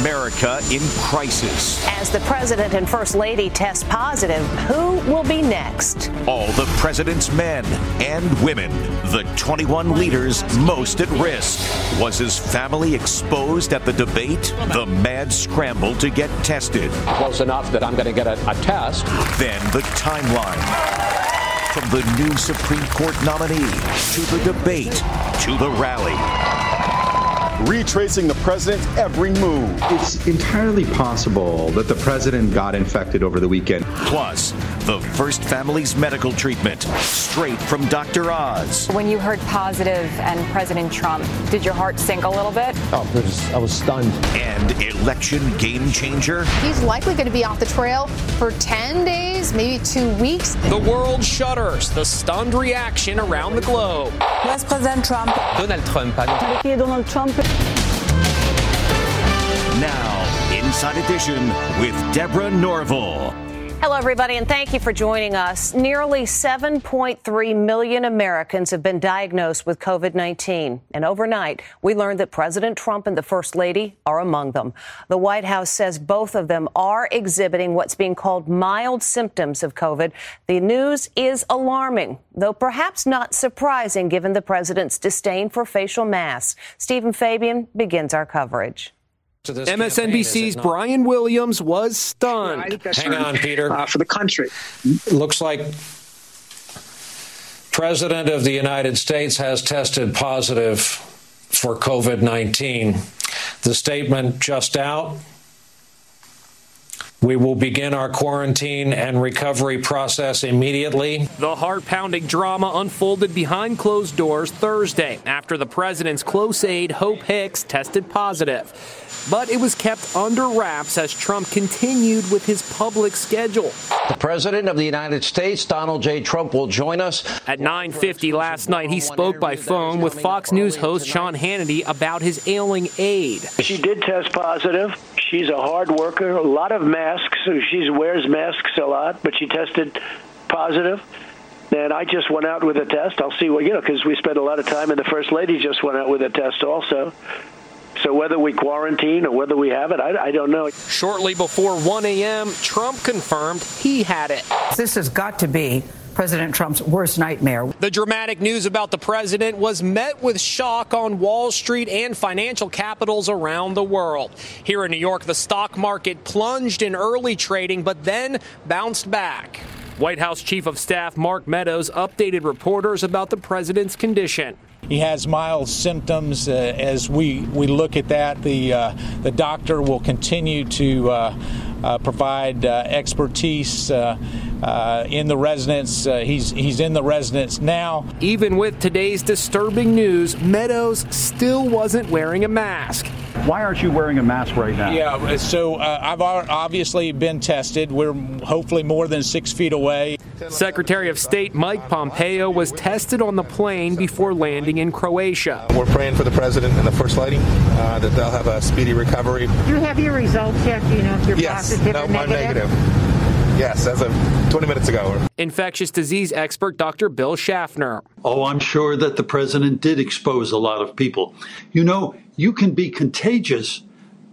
America in crisis. As the president and first lady test positive, who will be next? All the president's men and women, the 21 leaders most at risk. Was his family exposed at the debate? The mad scramble to get tested. Close enough that I'm going to get a test. Then the timeline. From the new Supreme Court nominee to the debate to the rally. Retracing the president's every move. It's entirely possible that the president got infected over the weekend. Plus, the first family's medical treatment, straight from Dr. Oz. When you heard positive and President Trump, did your heart sink a little bit? Oh, I was stunned. And election game changer. He's likely going to be off the trail for 10 days, maybe 2 weeks. The world shudders. The stunned reaction around the globe. U.S. President Trump. Donald Trump. Donald Trump. Now, Inside Edition with Deborah Norville. Hello, everybody, and thank you for joining us. Nearly 7.3 million Americans have been diagnosed with COVID-19. And overnight, we learned that President Trump and the First Lady are among them. The White House says both of them are exhibiting what's being called mild symptoms of COVID. The news is alarming, though perhaps not surprising given the president's disdain for facial masks. Stephen Fabian begins our coverage. MSNBC's Brian Williams was stunned. Hang on, Peter. For the country. Looks like President of the United States has tested positive for COVID-19. The statement just out, we will begin our quarantine and recovery process immediately. The heart-pounding drama unfolded behind closed doors Thursday after the president's close aide, Hope Hicks, tested positive. But it was kept under wraps as Trump continued with his public schedule. The President of the United States, Donald J. Trump, will join us. At 9:50 last night, he spoke by phone with Fox News host Sean Hannity about his ailing aide. She did test positive. She's a hard worker, a lot of masks. She wears masks a lot, but she tested positive. And I just went out with a test. I'll see what, because we spent a lot of time, and the First Lady just went out with a test also. So whether we quarantine or whether we have it, I don't know. Shortly before 1 a.m., Trump confirmed he had it. This has got to be President Trump's worst nightmare. The dramatic news about the president was met with shock on Wall Street and financial capitals around the world. Here in New York, the stock market plunged in early trading, but then bounced back. White House Chief of Staff Mark Meadows updated reporters about the president's condition. He has mild symptoms. As we look at that, the doctor will continue to provide expertise in the residence. He's in the residence now. Even with today's disturbing news, Meadows still wasn't wearing a mask. Why aren't you wearing a mask right now? Yeah, so I've obviously been tested. We're hopefully more than 6 feet away. Secretary of State Mike Pompeo was tested on the plane before landing in Croatia. We're praying for the president and the first lady that they'll have a speedy recovery. Do you have your results yet? Do you know if you're positive or negative? I'm negative. Yes, as of 20 minutes ago. Infectious disease expert Dr. Bill Schaffner. Oh, I'm sure that the president did expose a lot of people. You know, you can be contagious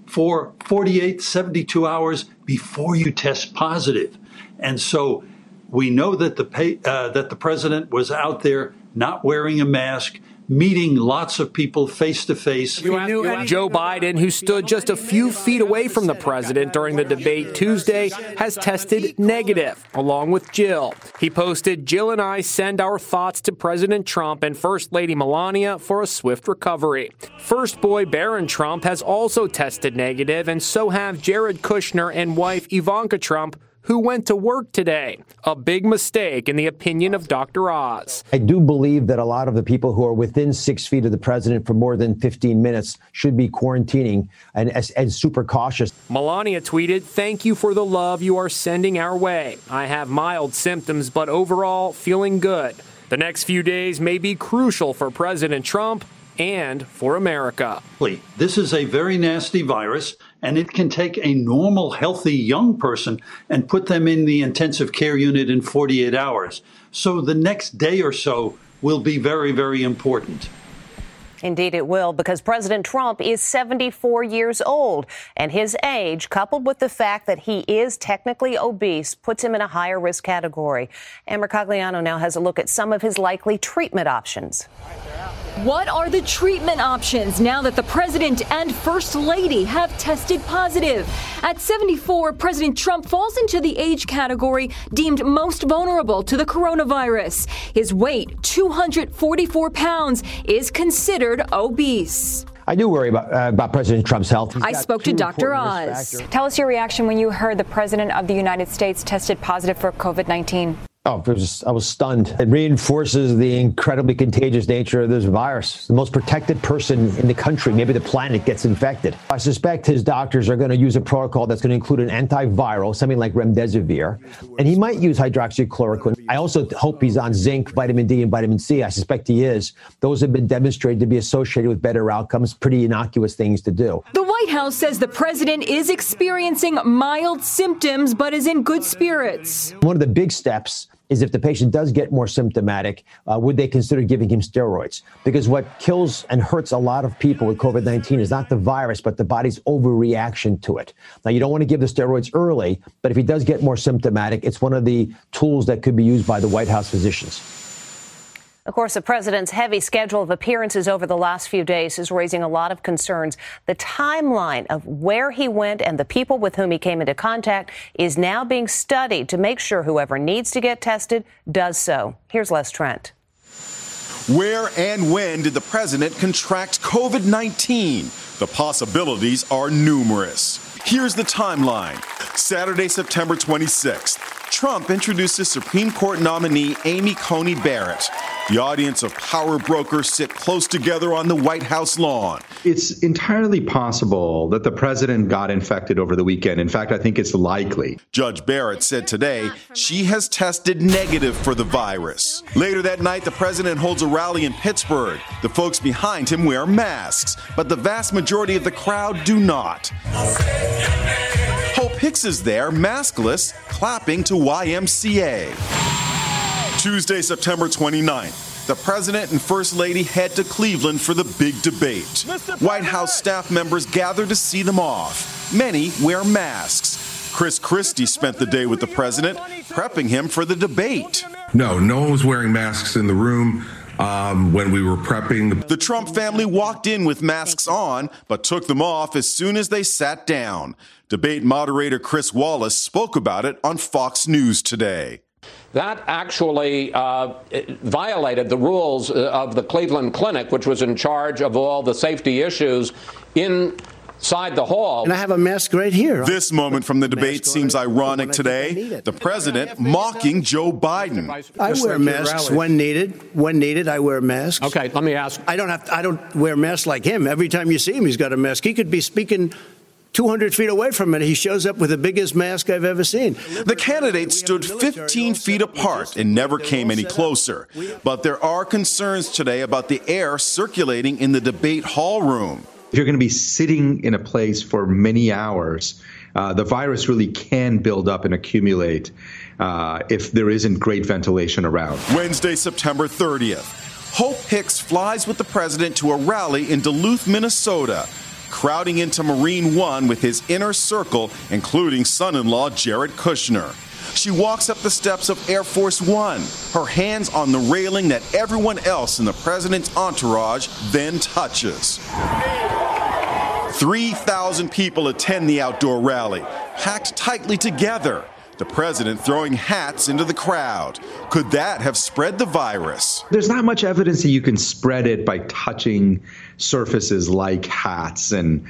for 48, 72 hours before you test positive. And so we know that the president was out there not wearing a mask, meeting lots of people face to face. Joe Biden, who stood just a few feet away from the president during the debate Tuesday, has tested negative, along with Jill. He posted, "Jill and I send our thoughts to President Trump and First Lady Melania for a swift recovery." First boy Barron Trump has also tested negative, and so have Jared Kushner and wife Ivanka Trump, who went to work today. A big mistake, in the opinion of Dr. Oz. I do believe that a lot of the people who are within 6 feet of the president for more than 15 minutes should be quarantining and super cautious. Melania tweeted, "Thank you for the love you are sending our way. I have mild symptoms, but overall feeling good. The next few days may be crucial for President Trump and for America." This is a very nasty virus, and it can take a normal, healthy young person and put them in the intensive care unit in 48 hours. So the next day or so will be very, very important. Indeed it will, because President Trump is 74 years old, and his age, coupled with the fact that he is technically obese, puts him in a higher risk category. Amber Cagliano now has a look at some of his likely treatment options. What are the treatment options now that the president and first lady have tested positive? At 74, President Trump falls into the age category deemed most vulnerable to the coronavirus. His weight, 244 pounds, is considered obese. I do worry about President Trump's health. I spoke to Dr. Oz. Tell us your reaction when you heard the President of the United States tested positive for COVID-19. Oh, I was stunned. It reinforces the incredibly contagious nature of this virus. The most protected person in the country, maybe the planet, gets infected. I suspect his doctors are going to use a protocol that's going to include an antiviral, something like remdesivir, and he might use hydroxychloroquine. I also hope he's on zinc, vitamin D, and vitamin C. I suspect he is. Those have been demonstrated to be associated with better outcomes, pretty innocuous things to do. The White House says the president is experiencing mild symptoms, but is in good spirits. One of the big steps is if the patient does get more symptomatic, would they consider giving him steroids? Because what kills and hurts a lot of people with COVID-19 is not the virus, but the body's overreaction to it. Now, you don't want to give the steroids early, but if he does get more symptomatic, it's one of the tools that could be used by the White House physicians. Of course, the president's heavy schedule of appearances over the last few days is raising a lot of concerns. The timeline of where he went and the people with whom he came into contact is now being studied to make sure whoever needs to get tested does so. Here's Les Trent. Where and when did the president contract COVID-19? The possibilities are numerous. Here's the timeline. Saturday, September 26th, Trump introduces Supreme Court nominee Amy Coney Barrett. The audience of power brokers sit close together on the White House lawn. It's entirely possible that the president got infected over the weekend. In fact, I think it's likely. Judge Barrett said today she has tested negative for the virus. Later that night, the president holds a rally in Pittsburgh. The folks behind him wear masks, but the vast majority of the crowd do not. Hope Hicks is there, maskless, clapping to YMCA. Tuesday, September 29th, the president and first lady head to Cleveland for the big debate. White House staff members gather to see them off. Many wear masks. Chris Christie spent the day with the president, prepping him for the debate. No one was wearing masks in the room when we were prepping. The Trump family walked in with masks on, but took them off as soon as they sat down. Debate moderator Chris Wallace spoke about it on Fox News today. That actually violated the rules of the Cleveland Clinic, which was in charge of all the safety issues inside the hall. And I have a mask right here. This moment from the debate seems ironic today. The president mocking Joe Biden. I wear masks when needed. When needed, I wear masks. Okay, let me ask. I don't wear masks like him. Every time you see him, he's got a mask. He could be speaking 200 feet away from it, he shows up with the biggest mask I've ever seen. The candidates stood 15 feet apart and never came any closer. But there are concerns today about the air circulating in the debate hall room. If you're going to be sitting in a place for many hours, the virus really can build up and accumulate if there isn't great ventilation around. Wednesday, September 30th, Hope Hicks flies with the president to a rally in Duluth, Minnesota, crowding into Marine One with his inner circle, including son-in-law Jared Kushner. She walks up the steps of Air Force One, her hands on the railing that everyone else in the president's entourage then touches. 3,000 people attend the outdoor rally, packed tightly together. The president throwing hats into the crowd. Could that have spread the virus? There's not much evidence that you can spread it by touching surfaces like hats and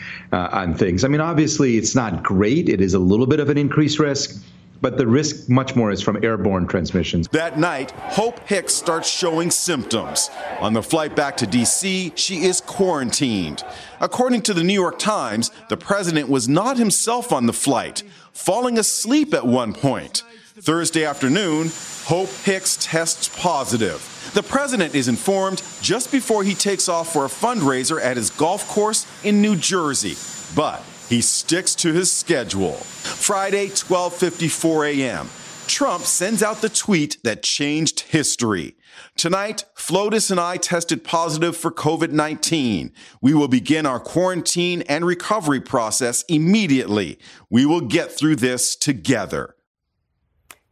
things. I mean, obviously, it's not great. It is a little bit of an increased risk, but the risk much more is from airborne transmissions. That night, Hope Hicks starts showing symptoms. On the flight back to D.C., she is quarantined. According to the New York Times, the president was not himself on the flight, falling asleep at one point. Thursday afternoon, Hope Hicks tests positive. The president is informed just before he takes off for a fundraiser at his golf course in New Jersey. But he sticks to his schedule. Friday, 12:54 a.m., Trump sends out the tweet that changed history. Tonight, Flotus and I tested positive for COVID-19. We will begin our quarantine and recovery process immediately. We will get through this together.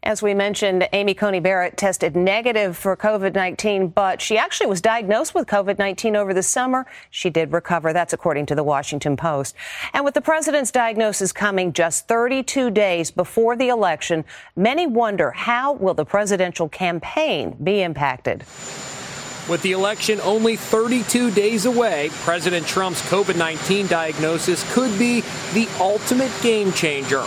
As we mentioned, Amy Coney Barrett tested negative for COVID-19, but she actually was diagnosed with COVID-19 over the summer. She did recover. That's according to The Washington Post. And with the president's diagnosis coming just 32 days before the election, many wonder, how will the presidential campaign be impacted? With the election only 32 days away, President Trump's COVID-19 diagnosis could be the ultimate game changer.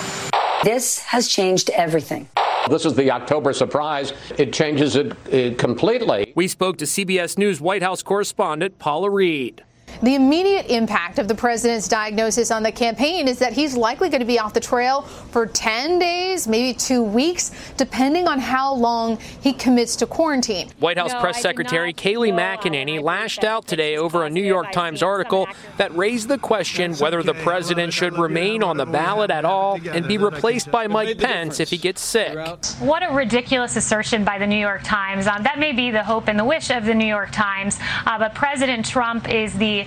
This has changed everything. This is the October surprise. It changes it completely. We spoke to CBS News White House correspondent Paula Reed. The immediate impact of the president's diagnosis on the campaign is that he's likely going to be off the trail for 10 days, maybe 2 weeks, depending on how long he commits to quarantine. White House Press Secretary Kayleigh McEnany lashed out today over a New York Times article that raised the question whether the president should remain on the ballot at all and be replaced by Mike Pence if he gets sick. What a ridiculous assertion by the New York Times. That may be the hope and the wish of the New York Times, but President Trump is the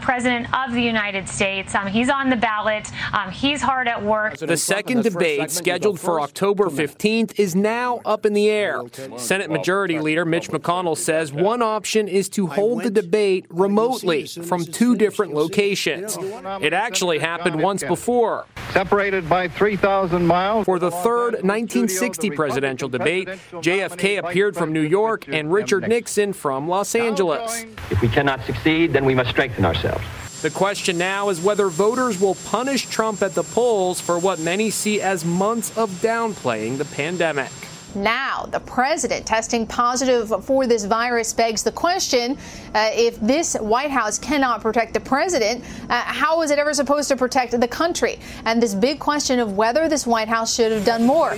president of the United States. He's on the ballot. He's hard at work. The second debate, scheduled for October 15th, is now up in the air. Senate Majority Leader Mitch McConnell says one option is to hold the debate remotely from two different locations. It actually happened once before. Separated by 3,000 miles. For the third 1960 presidential debate, JFK appeared from New York and Richard Nixon from Los Angeles. If we cannot succeed, then we must strengthen ourselves. The question now is whether voters will punish Trump at the polls for what many see as months of downplaying the pandemic. Now, the president testing positive for this virus begs the question, if this White House cannot protect the president, how is it ever supposed to protect the country? And this big question of whether this White House should have done more.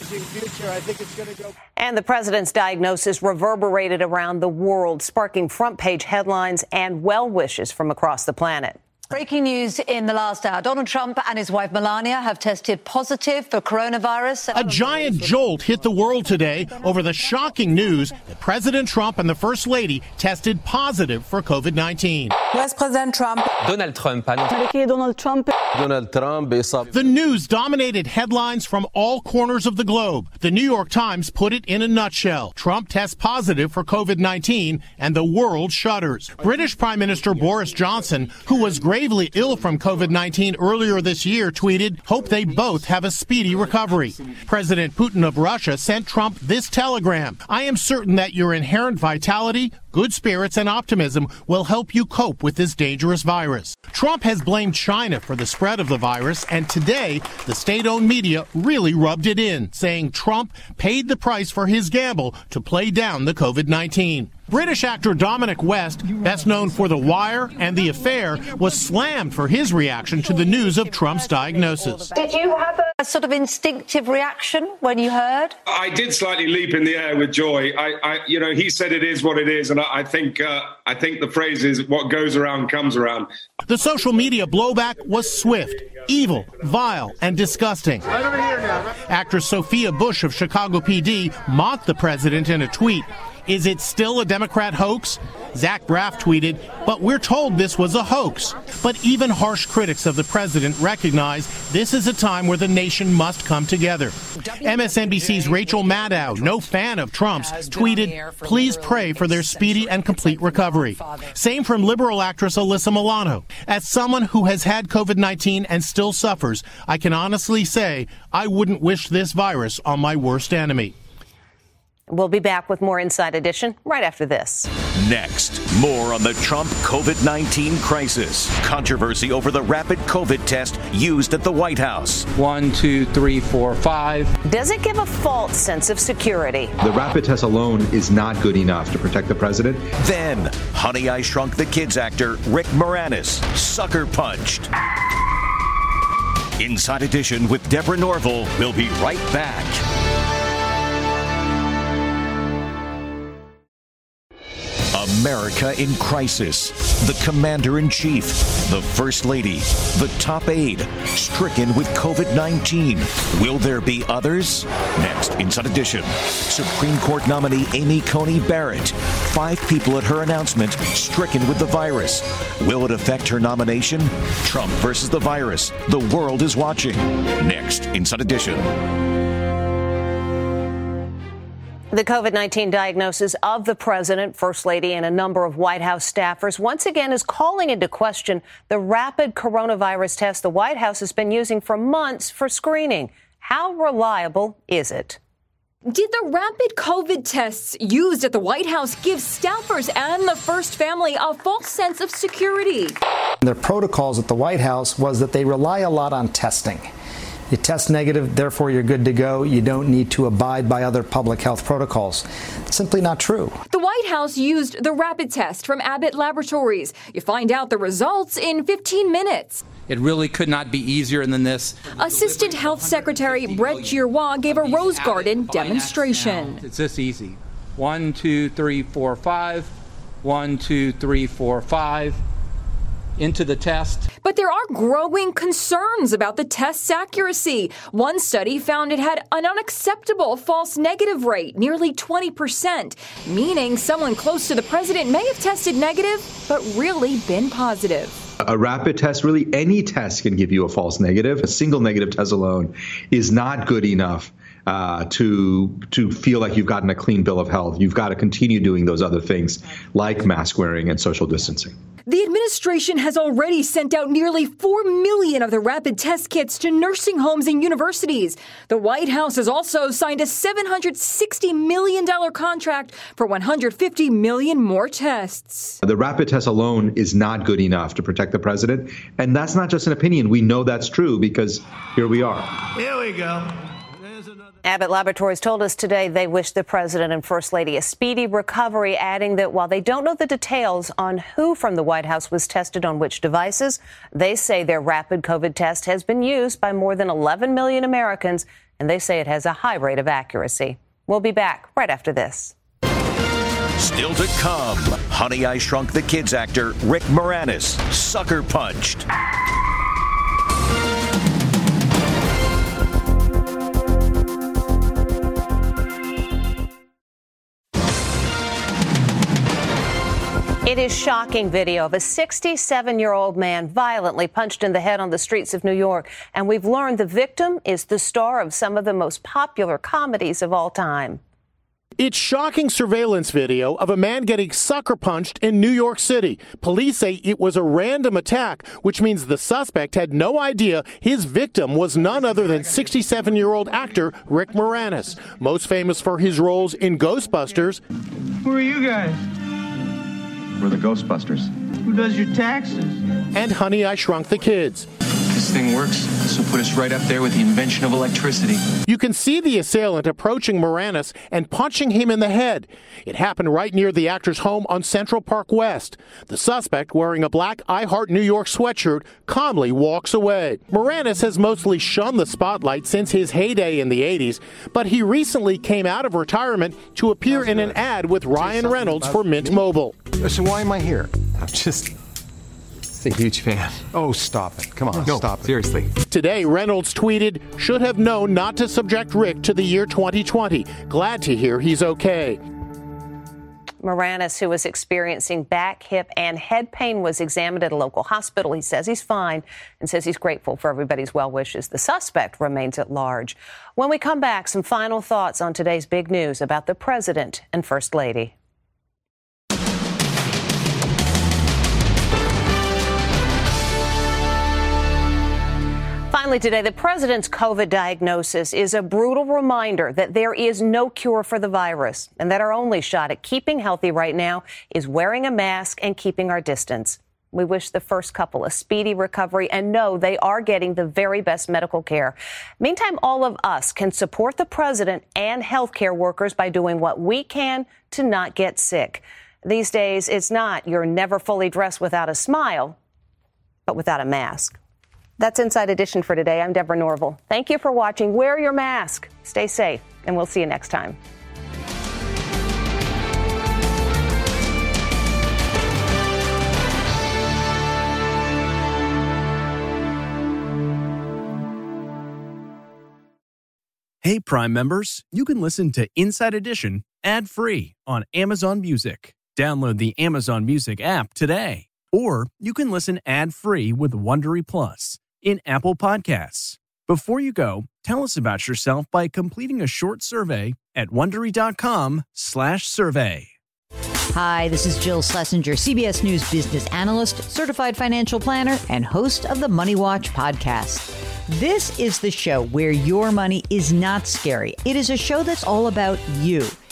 And the president's diagnosis reverberated around the world, sparking front-page headlines and well wishes from across the planet. Breaking news in the last hour. Donald Trump and his wife Melania have tested positive for coronavirus. A giant jolt hit the world today over the shocking news that President Trump and the First Lady tested positive for COVID-19. U.S. President Trump. Donald Trump. Donald Trump. Donald Trump. The news dominated headlines from all corners of the globe. The New York Times put it in a nutshell. Trump tests positive for COVID-19 and the world shudders. British Prime Minister Boris Johnson, who was gravely ill from COVID-19 earlier this year, tweeted, "Hope they both have a speedy recovery." President Putin of Russia sent Trump this telegram: "I am certain that your inherent vitality, good spirits, and optimism will help you cope with this dangerous virus." Trump has blamed China for the spread of the virus, and today the state-owned media really rubbed it in, saying Trump paid the price for his gamble to play down the COVID-19. British actor Dominic West, best known for The Wire and The Affair, was slammed for his reaction to the news of Trump's diagnosis. Did you have a sort of instinctive reaction when you heard? I did slightly leap in the air with joy. I he said it is what it is, and I think the phrase is what goes around comes around. The social media blowback was swift, evil, vile, and disgusting. Actress Sophia Bush of Chicago PD mocked the president in a tweet. Is it still a Democrat hoax? Zach Braff tweeted, but we're told this was a hoax. But even harsh critics of the president recognize this is a time where the nation must come together. MSNBC's Rachel Maddow, no fan of Trump's, tweeted, please pray for their speedy and complete recovery. Same from liberal actress Alyssa Milano. As someone who has had COVID-19 and still suffers, I can honestly say I wouldn't wish this virus on my worst enemy. We'll be back with more Inside Edition right after this. Next, more on the Trump COVID-19 crisis. Controversy over the rapid COVID test used at the White House. 1, 2, 3, 4, 5. Does it give a false sense of security? The rapid test alone is not good enough to protect the president. Then, Honey, I Shrunk the Kids actor Rick Moranis sucker punched. Inside Edition with Deborah Norville. We'll be right back. America in crisis. The Commander-in-Chief, the First Lady, the top aide, stricken with COVID-19. Will there be others? Next, Inside Edition. Supreme Court nominee Amy Coney Barrett. 5 people at her announcement stricken with the virus. Will it affect her nomination? Trump versus the virus. The world is watching. Next, Inside Edition. The COVID-19 diagnosis of the president, First Lady, and a number of White House staffers once again is calling into question the rapid coronavirus test the White House has been using for months for screening. How reliable is it? Did the rapid COVID tests used at the White House give staffers and the First Family a false sense of security? Their protocols at the White House was that they rely a lot on testing. You test negative, therefore you're good to go. You don't need to abide by other public health protocols. It's simply not true. The White House used the rapid test from Abbott Laboratories. You find out the results in 15 minutes. It really could not be easier than this. Assistant Health Secretary Brett Giroir gave a Rose Garden demonstration. It's this easy. 1, 2, 3, 4, 5. 1, 2, 3, 4, 5. Into the test. But there are growing concerns about the test's accuracy. One study found it had an unacceptable false negative rate, nearly 20%, meaning someone close to the president may have tested negative, but really been positive. A rapid test, really any test, can give you a false negative. A single negative test alone is not good enough to feel like you've gotten a clean bill of health. You've got to continue doing those other things like mask wearing and social distancing. The administration has already sent out nearly 4 million of the rapid test kits to nursing homes and universities. The White House has also signed a $760 million contract for 150 million more tests. The rapid test alone is not good enough to protect the president. And that's not just an opinion. We know that's true because here we are. Here we go. Abbott Laboratories told us today they wish the president and First Lady a speedy recovery, adding that while they don't know the details on who from the White House was tested on which devices, they say their rapid COVID test has been used by more than 11 million Americans, and they say it has a high rate of accuracy. We'll be back right after this. Still to come, Honey, I Shrunk the Kids actor Rick Moranis sucker punched. It is shocking video of a 67-year-old man violently punched in the head on the streets of New York. And we've learned the victim is the star of some of the most popular comedies of all time. It's shocking surveillance video of a man getting sucker punched in New York City. Police say it was a random attack, which means the suspect had no idea his victim was none other than 67-year-old actor Rick Moranis, most famous for his roles in Ghostbusters. Who are you guys? We're the Ghostbusters. Who does your taxes? And Honey, I Shrunk the Kids. This thing works, this will put us right up there with the invention of electricity. You can see the assailant approaching Moranis and punching him in the head. It happened right near the actor's home on Central Park West. The suspect, wearing a black I Heart New York sweatshirt, calmly walks away. Moranis has mostly shunned the spotlight since his heyday in the 80s, but he recently came out of retirement to appear in an ad with Ryan Reynolds for Mint Mobile. So why am I here? I'm just... a huge fan. Oh, stop it. Come on. No, stop it. Seriously. Today, Reynolds tweeted, should have known not to subject Rick to the year 2020. Glad to hear he's okay. Moranis, who was experiencing back, hip, and head pain, was examined at a local hospital. He says he's fine and says he's grateful for everybody's well wishes. The suspect remains at large. When we come back, some final thoughts on today's big news about the president and first lady. Finally today, the president's COVID diagnosis is a brutal reminder that there is no cure for the virus and that our only shot at keeping healthy right now is wearing a mask and keeping our distance. We wish the first couple a speedy recovery and know they are getting the very best medical care. Meantime, all of us can support the president and healthcare workers by doing what we can to not get sick. These days, it's not you're never fully dressed without a smile, but without a mask. That's Inside Edition for today. I'm Deborah Norville. Thank you for watching. Wear your mask. Stay safe, and we'll see you next time. Hey, Prime members, you can listen to Inside Edition ad-free on Amazon Music. Download the Amazon Music app today, or you can listen ad-free with Wondery Plus in Apple Podcasts. Before you go, tell us about yourself by completing a short survey at Wondery.com/survey. Hi, this is Jill Schlesinger, CBS News business analyst, certified financial planner, and host of the Money Watch podcast. This is the show where your money is not scary. It is a show that's all about you.